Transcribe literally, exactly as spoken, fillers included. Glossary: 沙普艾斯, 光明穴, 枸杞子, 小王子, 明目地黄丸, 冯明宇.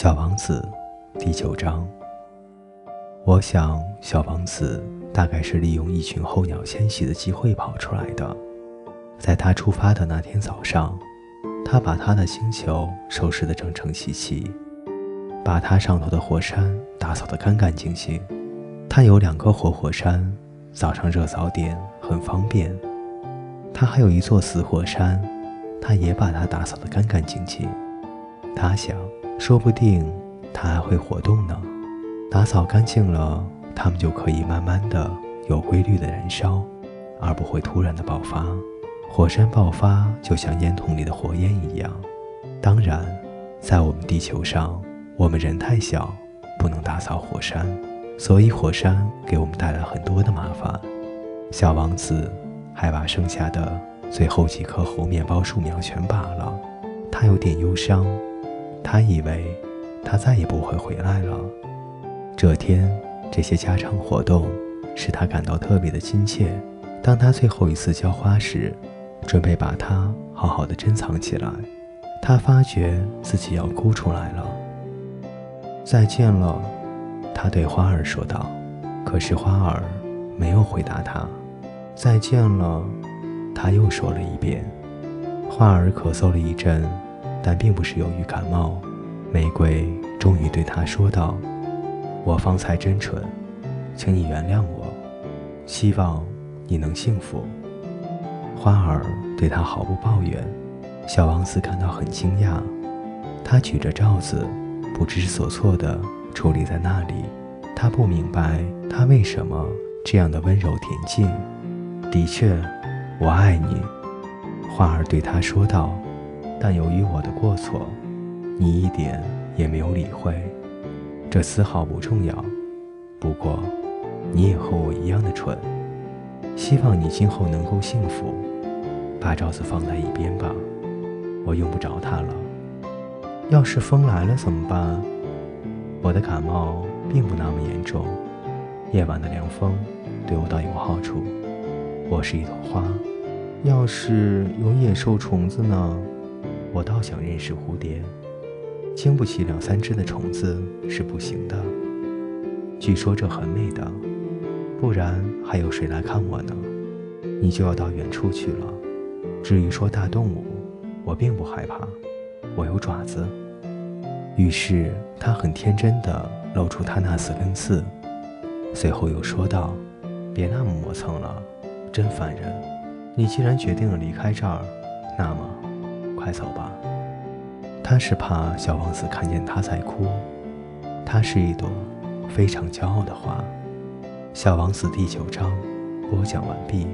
小王子第九章。我想小王子大概是利用一群候鸟迁徙的机会跑出来的。在他出发的那天早上，他把他的星球收拾得整整齐齐，把他上头的火山打扫得干干净净。他有两个活火山，早上热早点很方便。他还有一座死火山，他也把它打扫得干干净净。他想，说不定它还会活动呢。打扫干净了，它们就可以慢慢的、有规律的燃烧，而不会突然的爆发。火山爆发就像烟筒里的火焰一样。当然，在我们地球上，我们人太小，不能打扫火山，所以火山给我们带来很多的麻烦。小王子还把剩下的最后几棵猴面包树苗全拔了，他有点忧伤。他以为他再也不会回来了。这天，这些家常活动使他感到特别的亲切。当他最后一次浇花时，准备把它好好的珍藏起来，他发觉自己要哭出来了。再见了，他对花儿说道。可是花儿没有回答他。再见了，他又说了一遍。花儿咳嗽了一阵，但并不是由于感冒。玫瑰终于对他说道：“我方才真蠢，请你原谅我，希望你能幸福。”花儿对他毫不抱怨。小王子感到很惊讶，他举着罩子，不知所措地矗立在那里。他不明白他为什么这样的温柔恬静。的确，我爱你，花儿对他说道。但由于我的过错，你一点也没有理会，这丝毫不重要。不过，你也和我一样的蠢。希望你今后能够幸福。把罩子放在一边吧，我用不着它了。要是风来了怎么办？我的感冒并不那么严重，夜晚的凉风对我倒有好处。我是一朵花。要是有野兽、虫子呢？我倒想认识蝴蝶，经不起两三只的虫子是不行的。据说这很美的，不然还有谁来看我呢？你就要到远处去了。至于说大动物，我并不害怕，我有爪子。于是他很天真地露出他那四根刺，随后又说道：“别那么磨蹭了，真烦人。你既然决定了离开这儿，那么……”快走吧。他是怕小王子看见他在哭。他是一朵非常骄傲的花。小王子第九章播讲完毕。